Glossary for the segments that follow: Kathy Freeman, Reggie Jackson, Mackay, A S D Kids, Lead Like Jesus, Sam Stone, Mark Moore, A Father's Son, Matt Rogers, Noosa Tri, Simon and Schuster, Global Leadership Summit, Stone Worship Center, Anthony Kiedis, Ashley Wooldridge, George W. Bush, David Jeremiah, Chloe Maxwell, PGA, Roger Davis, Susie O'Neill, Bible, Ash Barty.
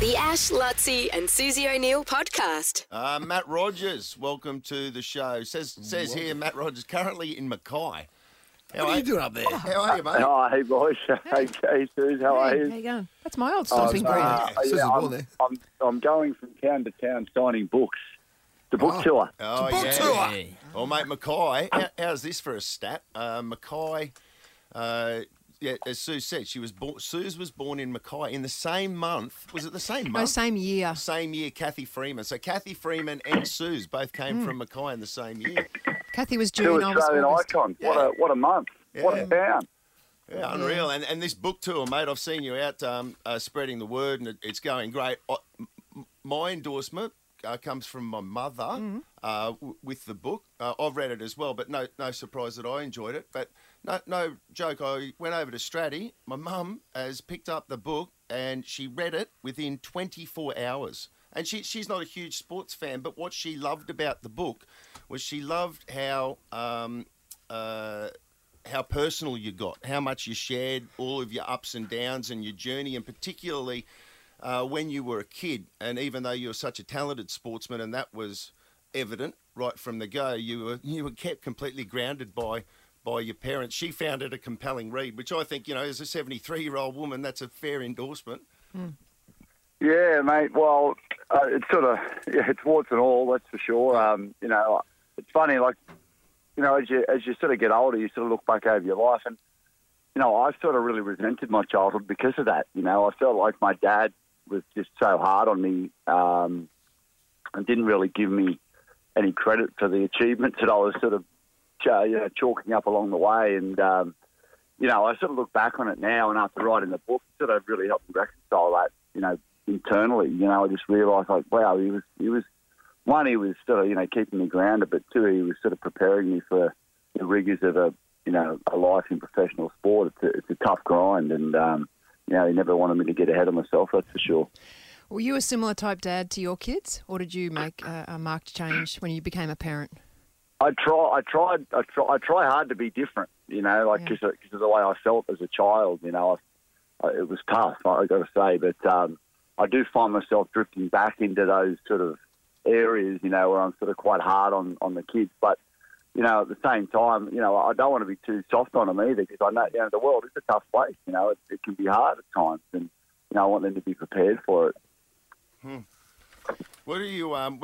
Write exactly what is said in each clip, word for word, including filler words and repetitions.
The Ash, Lutzi and Susie O'Neill podcast. Uh, Matt Rogers, welcome to the show. Says says here, Matt Rogers, currently in Mackay. How what are you doing up there? Oh. How are you, mate? Oh, hey, boys. Hey, hey Suze. How hey, are you? How you going? That's my old stomping uh, ground. Uh, yeah, I'm, there. I'm, I'm going from town to town signing books. The book oh. tour. Oh, the book yeah. tour. Yeah. Well, mate, Mackay, how, how's this for a stat? Uh, Mackay, uh, yeah, as Suze said, she was born, Suze was born in Mackay in the same month. Was it the same month? No, same year. Same year, Kathy Freeman. So Kathy Freeman and Suze both came mm. from Mackay in the same year. Kathy was June. Two Australian icons. Yeah. What a what a month. Yeah. What a town. Yeah, unreal. Yeah. And and this book tour, mate, I've seen you out um, uh, spreading the word, and it, it's going great. I, my endorsement uh, comes from my mother mm-hmm. uh, w- with the book. Uh, I've read it as well, but no no surprise that I enjoyed it. But no no joke, I went over to Stratty. My mum has picked up the book, and she read it within twenty-four hours. And she she's not a huge sports fan, but what she loved about the book was she loved how um, uh, how personal you got, how much you shared all of your ups and downs and your journey, and particularly uh, when you were a kid. And even though you were such a talented sportsman, and that was evident right from the go, you were you were kept completely grounded by by your parents. She found it a compelling read, which I think, you know, as a seventy-three-year-old woman, that's a fair endorsement. Mm. Yeah, mate. Well, uh, it's sort of yeah, it's warts and all, that's for sure. Um, you know, it's funny, like you know, as you as you sort of get older, you sort of look back over your life, and you know, I sort of really resented my childhood because of that. You know, I felt like my dad was just so hard on me, um, and didn't really give me any credit for the achievements that I was sort of uh, you know, chalking up along the way, and um, you know, I sort of look back on it now, and after writing the book, it sort of really helped me reconcile that. You know. Internally, you know, I just realised, like, wow, he was, he was, one, he was sort of, you know, keeping me grounded, but two, he was sort of preparing me for the rigours of a, you know, a life in professional sport. It's a, it's a tough grind, and, um, you know, he never wanted me to get ahead of myself, that's for sure. Were you a similar type dad to your kids, or did you make a, a marked change when you became a parent? I try, I tried, I try, I try hard to be different, you know, like, because yeah. of, of the way I felt as a child, you know, I, I, it was tough, I got to say, but, um, I do find myself drifting back into those sort of areas, you know, where I'm sort of quite hard on, on the kids. But, you know, at the same time, you know, I don't want to be too soft on them either, because I know, you know, the world is a tough place. You know, it, it can be hard at times, and, you know, I want them to be prepared for it. Hmm. What are you, um,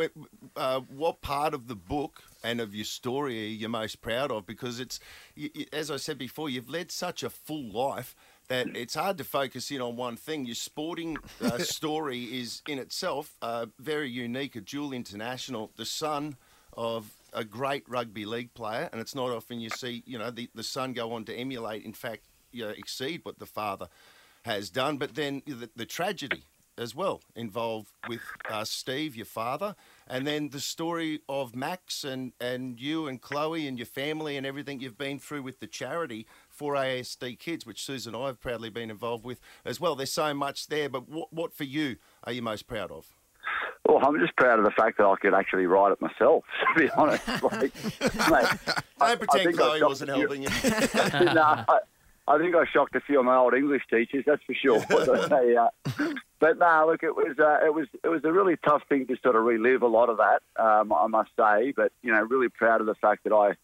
uh, what part of the book and of your story are you most proud of? Because it's, you, you, as I said before, you've led such a full life that it's hard to focus in on one thing. Your sporting uh, story is in itself uh, very unique, a dual international, the son of a great rugby league player, and it's not often you see, you know, the, the son go on to emulate, in fact, you know, exceed what the father has done. But then the, the tragedy as well involved with uh, Steve, your father, and then the story of Max and, and you and Chloe and your family and everything you've been through with the charity for A S D Kids, which Suze and I have proudly been involved with as well. There's so much there, but what, what for you are you most proud of? Well, I'm just proud of the fact that I could actually write it myself, to be honest. Like, mate, I, I pretend I Chloe I wasn't helping you. No, I, I think I shocked a few of my old English teachers, that's for sure. But no, look, it was uh, it was it was a really tough thing to sort of relive a lot of that, um, I must say. But you know, really proud of the fact that I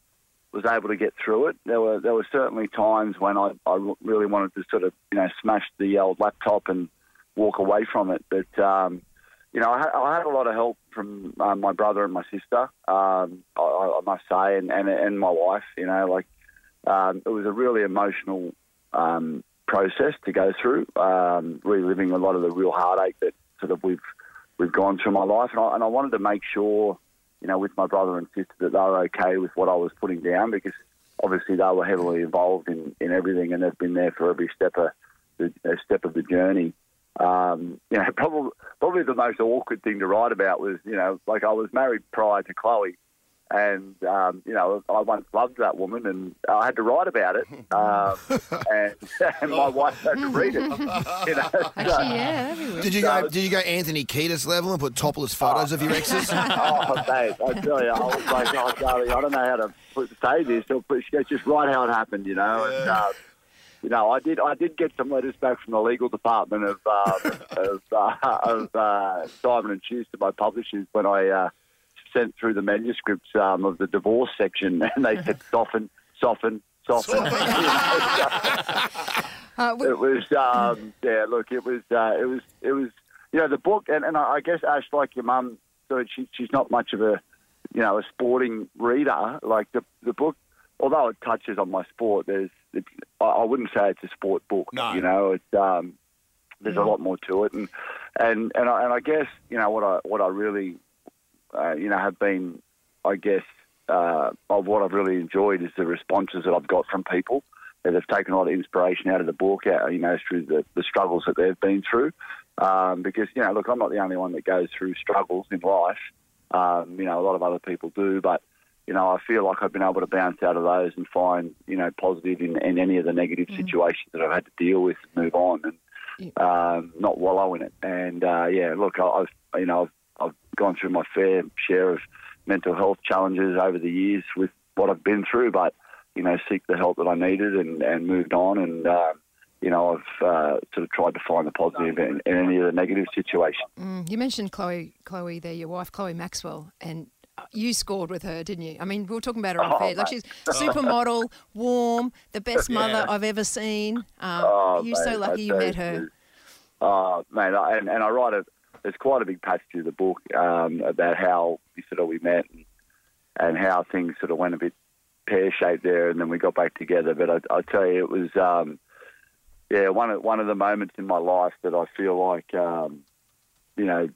was able to get through it. There were there were certainly times when I, I really wanted to sort of, you know, smash the old laptop and walk away from it. But, um, you know, I, I had a lot of help from uh, my brother and my sister, um, I, I must say, and, and, and my wife, you know, like, um, it was a really emotional um, process to go through, um, reliving a lot of the real heartache that sort of we've, we've gone through in my life. And I, and I wanted to make sure, you know, with my brother and sister, that they were okay with what I was putting down, because obviously they were heavily involved in, in everything, and they've been there for every step of the, step of the journey. Um, you know, probably, probably the most awkward thing to write about was, you know, like, I was married prior to Chloe, and, um, you know, I once loved that woman, and I had to write about it, um, and, and my wife had to read it. You know? Actually, so, yeah. Did you, go, did you go Anthony Kiedis level and put topless photos oh, of your exes? Oh, mate, I tell you, I was like, oh, darling, I don't know how to put, say this. Or put, just write how it happened, you know. Yeah. And, uh, you know, I did I did get some letters back from the legal department of, uh, of uh, uh, of uh, Simon and Schuster, my publishers, when I uh, sent through the manuscripts um, of the divorce section, and they said soften, soften, soften. uh, we- it was um, yeah. Look, it was uh, it was it was you know the book, and, and I guess Ash, like your mum, so she, she's not much of a you know a sporting reader. Like the the book, although it touches on my sport, there's it, I, I wouldn't say it's a sport book. No. You know, it's um, there's no. a lot more to it, and and and I, and I guess you know what I what I really Uh, you know, have been, I guess, uh, of what I've really enjoyed is the responses that I've got from people that have taken a lot of inspiration out of the book, you know, through the, the struggles that they've been through. Um, because, you know, look, I'm not the only one that goes through struggles in life. Um, you know, a lot of other people do, but, you know, I feel like I've been able to bounce out of those and find, you know, positive in, in any of the negative mm-hmm. situations that I've had to deal with and move on and yeah. um, not wallow in it. And, uh, yeah, look, I, I've, you know, I've, I've gone through my fair share of mental health challenges over the years with what I've been through, but, you know, seek the help that I needed and, and moved on. And, uh, you know, I've uh, sort of tried to find the positive in, in any of the negative situations. Mm, you mentioned Chloe, Chloe there, your wife, Chloe Maxwell, and you scored with her, didn't you? I mean, we were talking about her on fair. Oh, like she's supermodel, warm, the best mother yeah. I've ever seen. Um, oh, you're mate, so lucky you met her. Oh, man, I, and, and I write a... There's quite a big passage in the book um, about how we sort of we met and, and how things sort of went a bit pear-shaped there, and then we got back together. But I, I tell you, it was um, yeah one of one of the moments in my life that I feel like um, you know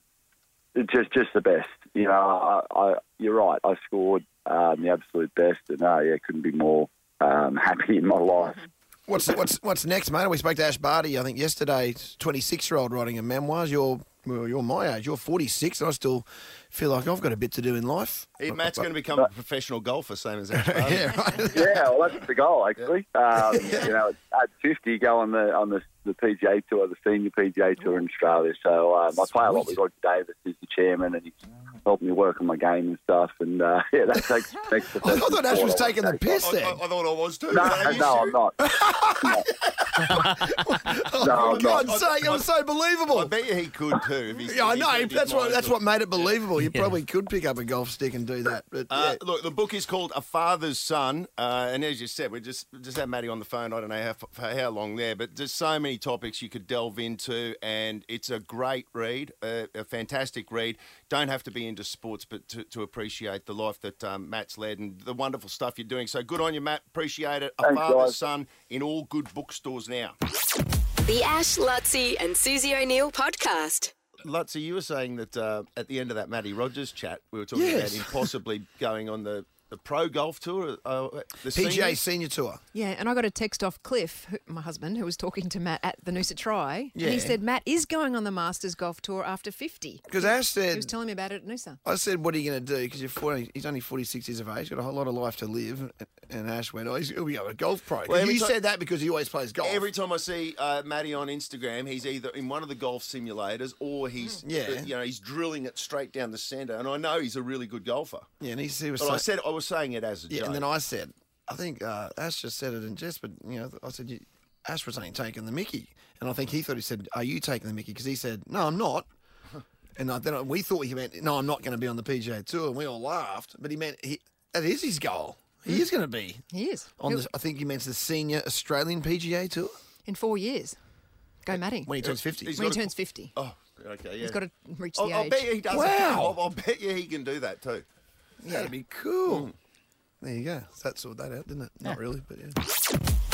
just just the best. You know, I, I, you're right. I scored um, the absolute best, and oh yeah, couldn't be more um, happy in my life. What's what's what's next, mate? We spoke to Ash Barty, I think, yesterday. twenty-six-year-old writing a memoir. You're Well, you're my age. You're forty-six, and I still feel like I've got a bit to do in life. Hey, Matt's going to become a professional golfer, same as Ash Barty. yeah, right. yeah, well, that's the goal, actually. Um, you know, at fifty, go on the on the, the P G A tour, the senior P G A tour in Australia. So um, I play a lot with Roger Davis, who's the chairman, and he's helped me work on my game and stuff. And uh, yeah, that takes. takes the I thought Ash was taking the piss there. I, I, I thought I was too. No, no, no I'm not. no. Oh, for God's sake, it was so believable. I bet you he could too. If yeah, I know. That's what that's what made it believable. You yeah. probably could pick up a golf stick and do that. But uh, yeah. Look, the book is called A Father's Son, uh, and as you said, we just just had Matty on the phone. I don't know how for how long there, but there's so many topics you could delve into, and it's a great read, a, a fantastic read. Don't have to be into sports, but to, to appreciate the life that um, Matt's led and the wonderful stuff you're doing. So good on you, Matt. Appreciate it. A Thanks, Father's guys. Son in all good bookstores now. The Ash, Lutzi and Susie O'Neill podcast. Lutzi, you were saying that uh, at the end of that Matty Rogers chat, we were talking yes. about him possibly going on the, the pro golf tour, uh, the P G A seniors? Senior Tour. Yeah, and I got a text off Cliff, who, my husband, who was talking to Matt at the Noosa Tri, yeah. and he said Matt is going on the Masters golf tour after fifty. Because Ash said... He was telling me about it at Noosa. I said, what are you going to do? Because you're forty, he's only forty-six years of age, got a whole lot of life to live. And Ash went, oh, he'll be a golf pro. Well, he said that because he always plays golf. Every time I see uh, Matty on Instagram, he's either in one of the golf simulators or he's, mm. yeah. you know, he's drilling it straight down the centre. And I know he's a really good golfer. Yeah, and he, he was. But saying, I said I was saying it as a yeah, joke. And then I said, I think uh, Ash just said it in jest, but you know, I said you, Ash was saying taking the mickey, and I think he thought he said, "Are you taking the mickey?" Because he said, "No, I'm not." And then we thought he meant, "No, I'm not going to be on the P G A Tour," and we all laughed. But he meant he, that is his goal. He is going to be. He is. On the, I think he means the senior Australian P G A Tour. In four years. Go Matty. When he turns fifty. He's when he turns a, fifty. Oh, okay, yeah. He's got to reach the I'll, age. I'll bet you he does. Wow. I'll, I'll bet you he can do that too. Yeah. That'd be cool. Mm. There you go. That sorted that out, didn't it? Not yeah. really, but yeah.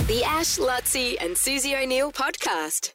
The Ash, Lutzi and Susie O'Neill podcast.